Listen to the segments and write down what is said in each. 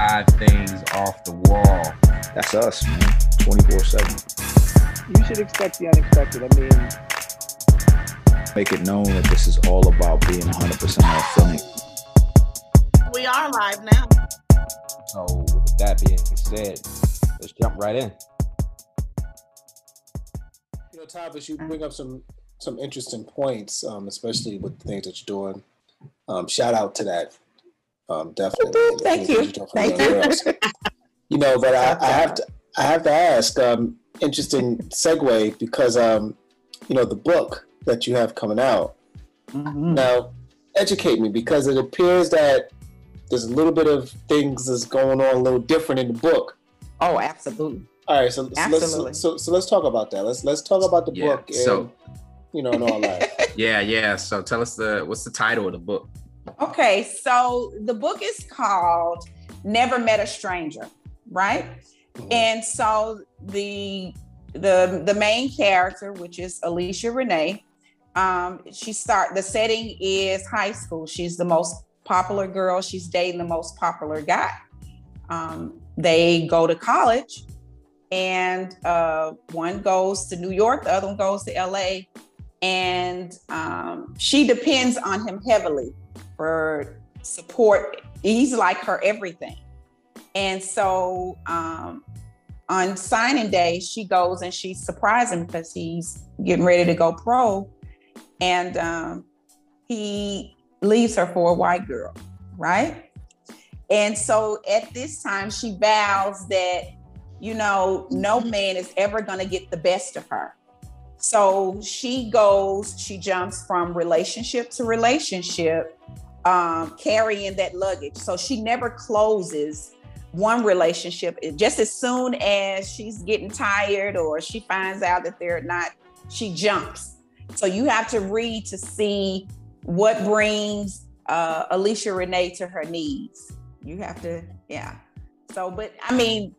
odd things off the wall. That's us, man. 24/7. You should expect the unexpected. I mean, make it known that this is all about being 100% authentic. We are live now. So, with that being said, let's jump right in. You know, Tavis, you bring up some interesting points, especially with the things that you're doing. Shout out to that. Definitely. Thank you. You know, but I have to ask. Interesting segue because you know, the book that you have coming out. Mm-hmm. Now, educate me, because it appears that there's a little bit of things that's going on a little different in the book. Oh, absolutely. All right, so let's talk about that. Let's talk about the book. And, you know, and all that. Yeah. So tell us what's the title of the book? Okay, so the book is called Never Met a Stranger, right? Mm-hmm. And so the main character, which is Alicia Renee, the setting is high school. She's the most popular girl. She's dating the most popular guy. They go to college, and one goes to New York, the other one goes to LA, and she depends on him heavily for support. He's like her everything. And so on signing day, she goes and she surprises him because he's getting ready to go pro. And he leaves her for a white girl, right? And so at this time, she vows that, you know, no man is ever gonna get the best of her. So she jumps from relationship to relationship, carrying that luggage. So she never closes one relationship. Just as soon as she's getting tired or she finds out that they're not, she jumps. So you have to read to see what brings Alicia Renee to her needs. You have to, yeah. So, but I mean,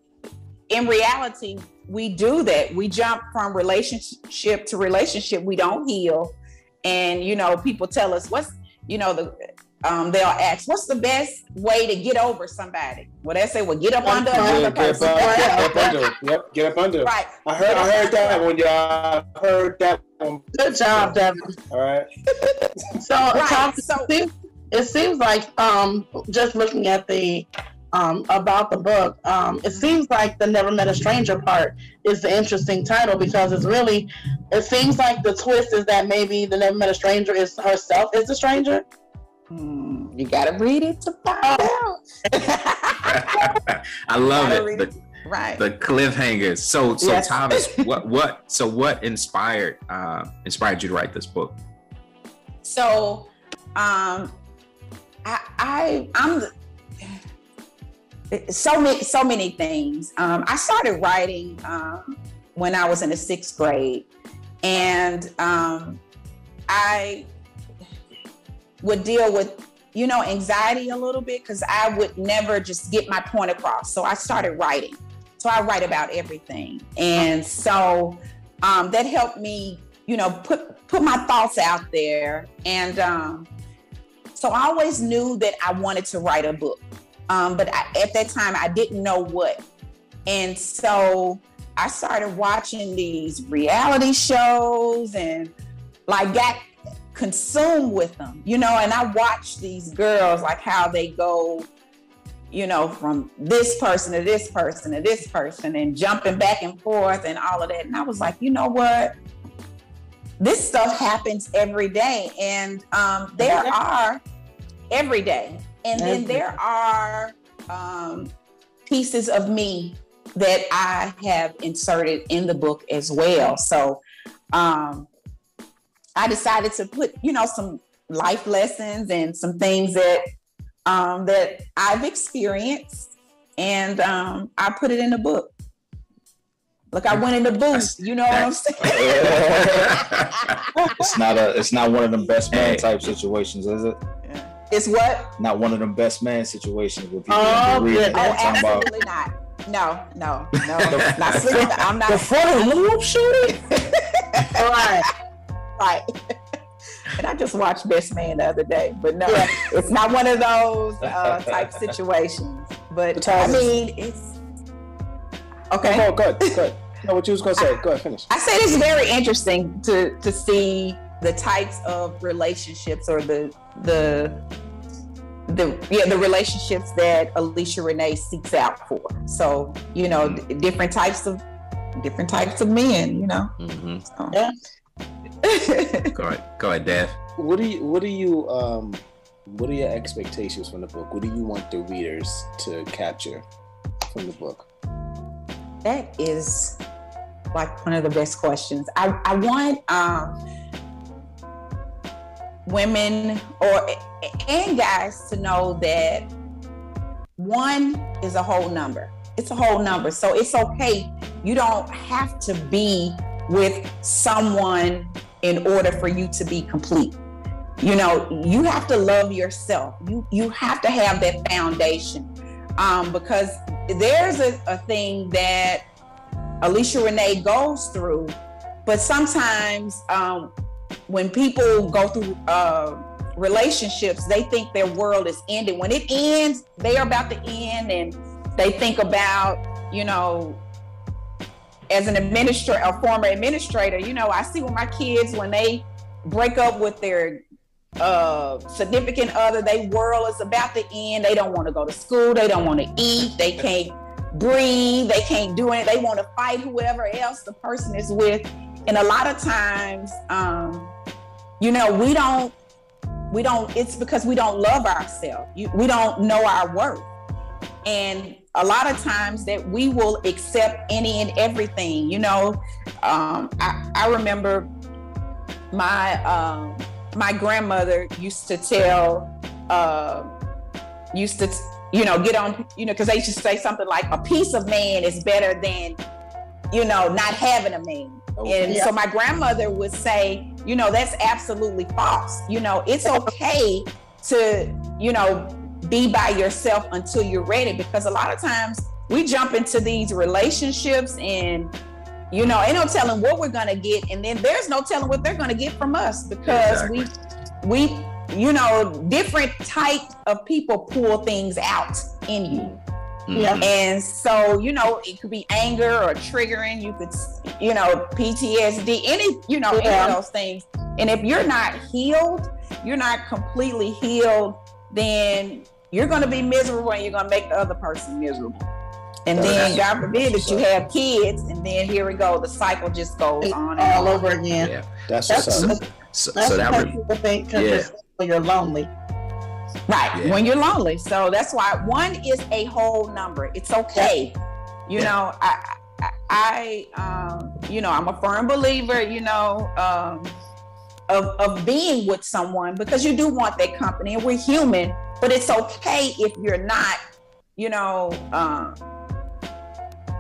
in reality, we do that. We jump from relationship to relationship. We don't heal. And, you know, people tell us they'll ask, what's the best way to get over somebody? Well, they say, well, get up under another person. Get up under. Right. I heard that one, y'all. I heard that one. Good job, Devin. All right. So, right. It seems like just looking at the about the book, it seems like the Never Met a Stranger part is the interesting title, because it's really, it seems like the twist is that maybe the Never Met a Stranger is herself is the stranger. You gotta read it to find out. I love it. The cliffhangers. So yes. Thomas, what inspired you to write this book? So So many things. I started writing when I was in the 6th grade, and I would deal with, you know, anxiety a little bit because I would never just get my point across. So I started writing. So I write about everything, and so that helped me, you know, put my thoughts out there. And so I always knew that I wanted to write a book. But at that time, I didn't know what. And so I started watching these reality shows and like got consumed with them, you know, and I watched these girls, like how they go, you know, from this person to this person to this person and jumping back and forth and all of that. And I was like, you know what? This stuff happens every day. And there are every day. And then there are pieces of me that I have inserted in the book as well. So I decided to put, you know, some life lessons and some things that that I've experienced, and I put it in the book. Look, I went in the booth. You know what I'm saying? It's not one of them best man type situations, is it? Yeah. It's what? Not one of them best man situations with people. Oh, good. Oh, absolutely not. No. I'm not. The front of the loop shooting? Right. And I just watched Best Man the other day, but no, it's not one of those type situations. But I mean, it's okay. No, good. No, what you was gonna say? Go ahead, finish. I said it's very interesting to see the types of relationships or the relationships that Alicia Renee seeks out for. So you know, different types of men. You know. Mm-hmm. So. Yeah. Go ahead, Dad. What are your expectations from the book? What do you want the readers to capture from the book? That is like one of the best questions. I want women and guys to know that one is a whole number. It's a whole number. So it's okay. You don't have to be with someone in order for you to be complete. You know, you have to love yourself. You have to have that foundation because there's a thing that Alicia Renee goes through, but sometimes when people go through relationships, they think their world is ended. When it ends, they are about to end, and they think about, you know, as an administrator, a former administrator, you know, I see with my kids when they break up with their significant other, their world is about to end. They don't want to go to school. They don't want to eat. They can't breathe. They can't do it. They want to fight whoever else the person is with. And a lot of times, you know, we don't, it's because we don't love ourselves. We don't know our worth. And a lot of times that we will accept any and everything, you know. I remember my my grandmother used to you know, get on, you know, because they used to say something like, a piece of man is better than, you know, not having a man. Okay. And so my grandmother would say, you know, that's absolutely false. You know, it's okay to, you know, be by yourself until you're ready, because a lot of times we jump into these relationships and, you know, ain't no telling what we're gonna get, and then there's no telling what they're gonna get from us, because we you know, different types of people pull things out in you. Mm-hmm. And so, you know, it could be anger or triggering, you could, you know, PTSD, any, you know, any of those things. And if you're not healed, you're not completely healed, then you're going to be miserable, and you're going to make the other person miserable. And then, God forbid, that you have kids, and then here we go, the cycle just goes on and all over again. Yeah. That's when you're lonely. Right, yeah. When you're lonely. So that's why one is a whole number. It's okay. You know, I you know, I'm a firm believer, you know, of being with someone, because you do want that company, and we're human, but it's okay if you're not, you know,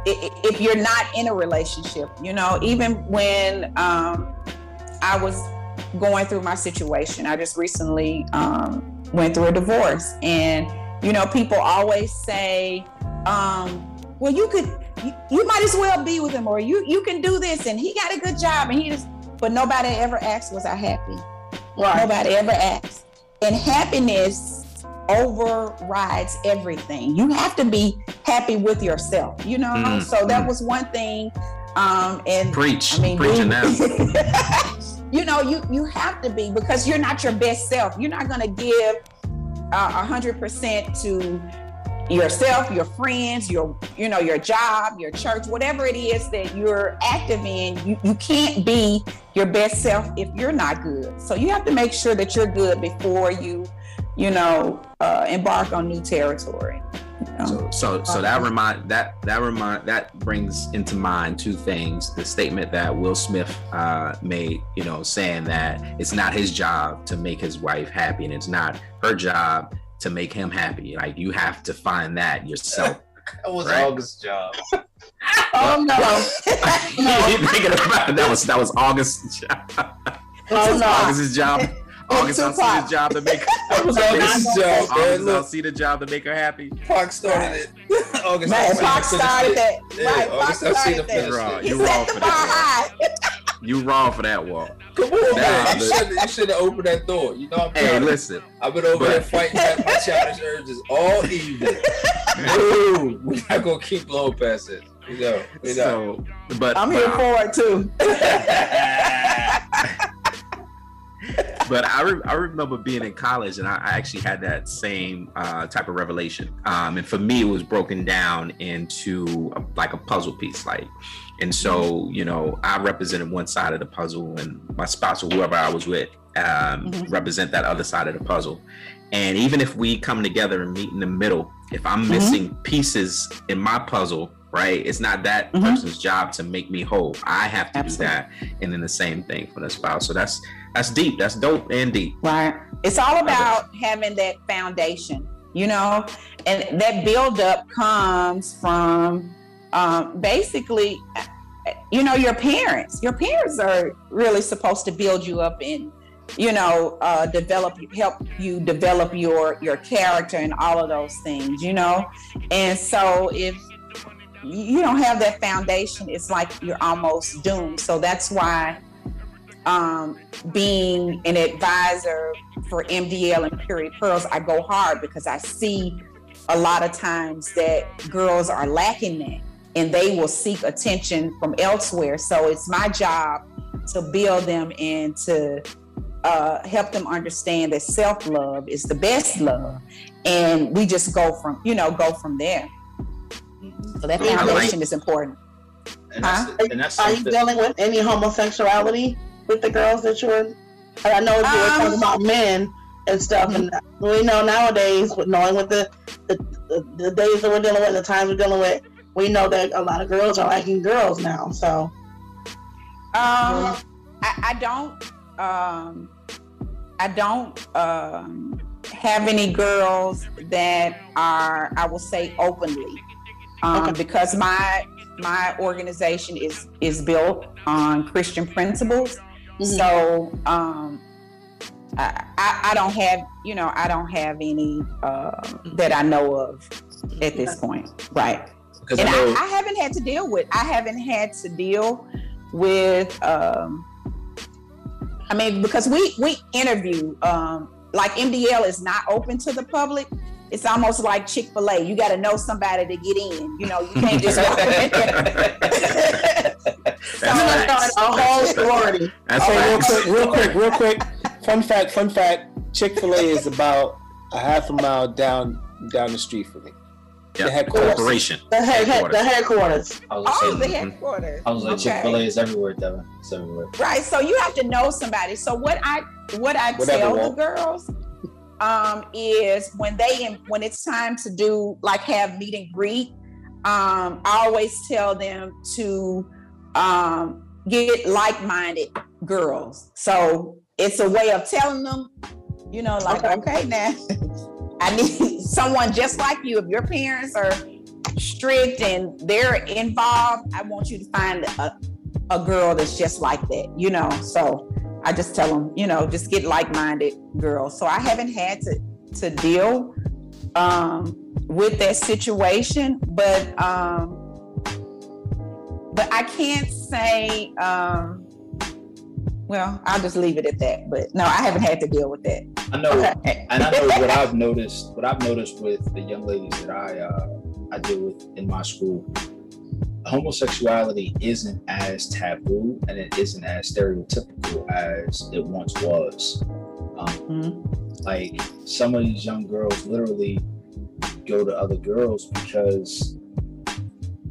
if you're not in a relationship. You know, even when I was going through my situation, I just recently went through a divorce, and, you know, people always say, well, you might as well be with him, or you can do this, and he got a good job, and he just, but nobody ever asked, was I happy? Right. Nobody ever asked. And happiness overrides everything. You have to be happy with yourself, you know? So that was one thing. And preach. I mean, preaching now. You know, you have to be, because you're not your best self. You're not going to give 100% to yourself, your friends, you know, your job, your church, whatever it is that you're active in. You can't be your best self if you're not good. So you have to make sure that you're good before you know, embark on new territory. You know? So that brings into mind two things: the statement that Will Smith made, you know, saying that it's not his job to make his wife happy, and it's not her job to make him happy. Like, you have to find that yourself. That was August's job. Oh no! You thinking about it? That was August's job. August's job. August Alsina job to make her happy. Park started it. August started that. Right, Park started that. You're wrong for that. You wrong for that walk. Come on, man. You should have opened that door. You know what I'm saying? Hey, listen. I've been over there fighting my childish urges all evening. Dude, we're not going to keep blowing past it. You know, but I'm here for it, too. But I remember being in college, and I actually had that same type of revelation. And for me, it was broken down into like a puzzle piece. And so, you know, I represented one side of the puzzle, and my spouse or whoever I was with represent that other side of the puzzle. And even if we come together and meet in the middle, if I'm missing pieces in my puzzle, right, it's not that person's job to make me whole. I have to do that. And then the same thing for the spouse. So that's deep. That's dope and deep. Right. It's all about having that foundation, you know, and that buildup comes from basically, you know, your parents. Your parents are really supposed to build you up and, you know, help you develop your character and all of those things, you know. And so if you don't have that foundation, it's like you're almost doomed. So that's why being an advisor for MDL and Period Pearls, I go hard because I see a lot of times that girls are lacking that, and they will seek attention from elsewhere. So it's my job to build them and to help them understand that self-love is the best love, and we just go from there. So that foundation is important. And are you dealing with any homosexuality with the girls that you're? I know you were talking about men and stuff, and we know nowadays, with knowing what the days that we're dealing with, the times we're dealing with, we know that a lot of girls are liking girls now. So, I don't have any girls that are, I will say, openly. Because my organization is built on Christian principles. So I don't have, you know, I don't have any that I know of at this point. Right. Because and I haven't had to deal with, I mean, because we interview, like MDL is not open to the public. It's almost like Chick-fil-A. You got to know somebody to get in. You know, you can't just walk in there. That's a whole sorority. Real quick. Fun fact. Chick-fil-A is about a half a mile down the street from me. Yep. The headquarters. The headquarters. Headquarters. I was like, Chick-fil-A is everywhere, Devin. It's everywhere. Right. So you have to know somebody. So what I tell the girls. Is when it's time to do like have meet and greet, I always tell them to get like-minded girls. So it's a way of telling them, you know, like, okay, now I need someone just like you. If your parents are strict and they're involved, I want you to find a girl that's just like that, you know. So I just tell them, you know, just get like-minded girls. So I haven't had to deal with that situation, but I can't say. Well, I'll just leave it at that. But no, I haven't had to deal with that. I know, okay. And I know what I've noticed. What I've noticed with the young ladies that I deal with in my school. Homosexuality isn't as taboo and it isn't as stereotypical as it once was. Like some of these young girls literally go to other girls because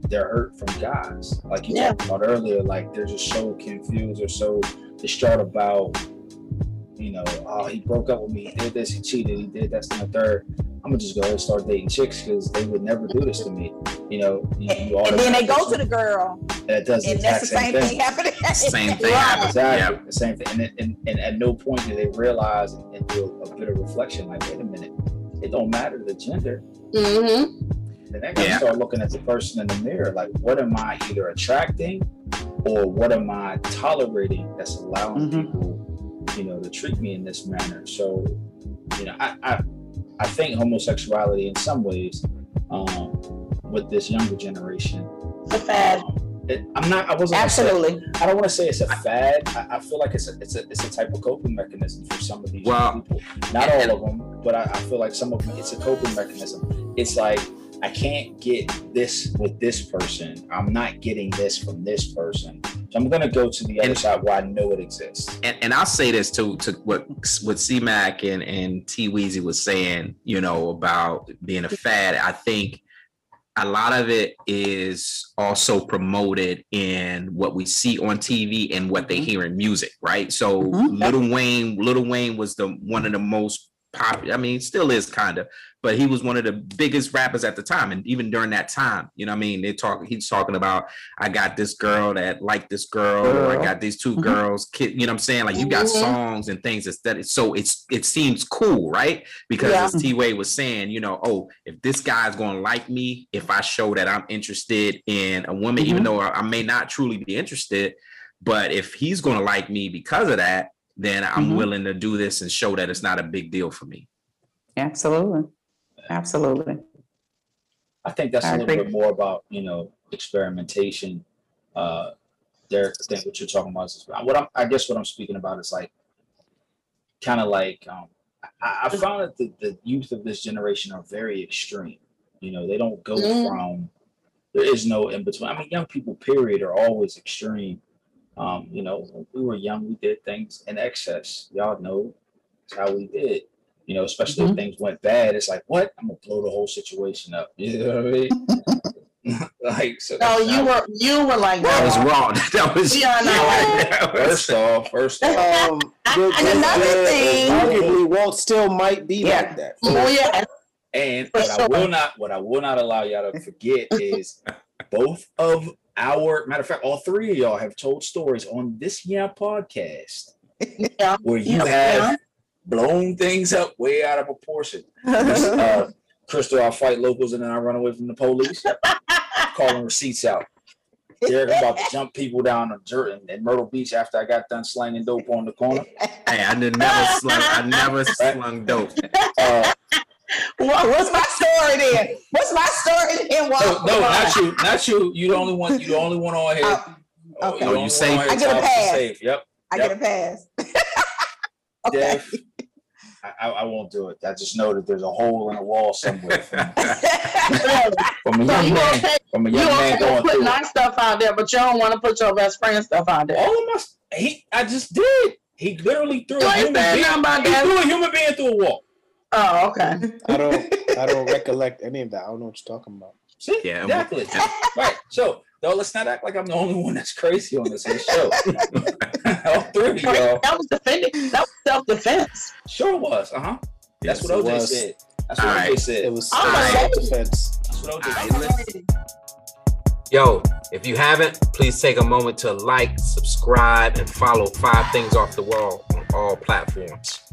they're hurt from guys. Like you talked about earlier, like they're just so confused or so distraught about, you know, oh, he broke up with me, he did this, he cheated, he did that's and the third. I'm gonna just go and start dating chicks because they would never do this to me, you know. And then they go to the girl. That does and that's the same thing happening. Same thing happens. Exactly. Yeah. The same thing. And at no point do they realize and do a bit of reflection. Like, wait a minute, it don't matter the gender. Mm-hmm. Then they're gonna start looking at the person in the mirror. Like, what am I either attracting, or what am I tolerating that's allowing people, you know, to treat me in this manner? So, you know, I think homosexuality in some ways with this younger generation I wasn't absolutely upset. I don't want to say it's a fad. I feel like it's a type of coping mechanism for some of these people. Not all of them, but I feel like some of them, it's a coping mechanism. It's like, I can't get this with this person. I'm not getting this from this person. So I'm going to go to the other side where I know it exists. And I'll say this too, to what C-Mac and T-Weezy was saying, you know, about being a fad. I think a lot of it is also promoted in what we see on TV and what they hear in music, right? So Lil Wayne was one of the most popular, I mean, still is kind of, but he was one of the biggest rappers at the time. And even during that time, you know what I mean? He's talking about, I got this girl that liked this girl. Or I got these two girls, kid, you know what I'm saying? Like, you got songs and things that, so it seems cool, right? Because as T-Way was saying, you know, oh, if this guy's going to like me, if I show that I'm interested in a woman, even though I may not truly be interested, but if he's going to like me because of that, then I'm willing to do this and show that it's not a big deal for me. Absolutely. I think that's a little bit more about, you know, experimentation. What you're talking about is what I'm speaking about is like, kind of like, I found that the youth of this generation are very extreme. You know, they don't go from, there is no in between. I mean, young people, period, are always extreme. You know, when we were young, we did things in excess. Y'all know that's how we did. You know, especially if things went bad, it's like, what? I'm gonna blow the whole situation up. You know what I mean? Like, so no, you were like, that was wrong. That was wrong. First off. And another thing, arguably, Walt still might be like that. Oh yeah. And what I will not allow y'all to forget is both of our, matter of fact, all three of y'all have told stories on this podcast where you have blown things up way out of proportion. Crystal, I fight locals and then I run away from the police, calling receipts out. Derek about to jump people down in Myrtle Beach after I got done slanging dope on the corner. Hey, I never slung dope. What's my story then? No, not you. You the only one on here. Okay. Oh, you safe. I get a pass. Yep. I get a pass. Okay. Def, I won't do it. I just know that there's a hole in a wall somewhere from a young man going through. You put my stuff out there, but you don't want to put your best friend stuff out there. All of my, I just did. He literally threw a human being through a wall. Oh, okay. I don't recollect any of that. I don't know what you're talking about. See? Yeah, exactly. Right. So, no, let's not act like I'm the only one that's crazy on this show. All three of y'all. That was defending. That was self-defense. Sure was. Yes, that's what OJ said. That's what OJ said. It was self-defense. That's what OJ said. Yo, if you haven't, please take a moment to like, subscribe, and follow 5 Things Off the Wall on all platforms.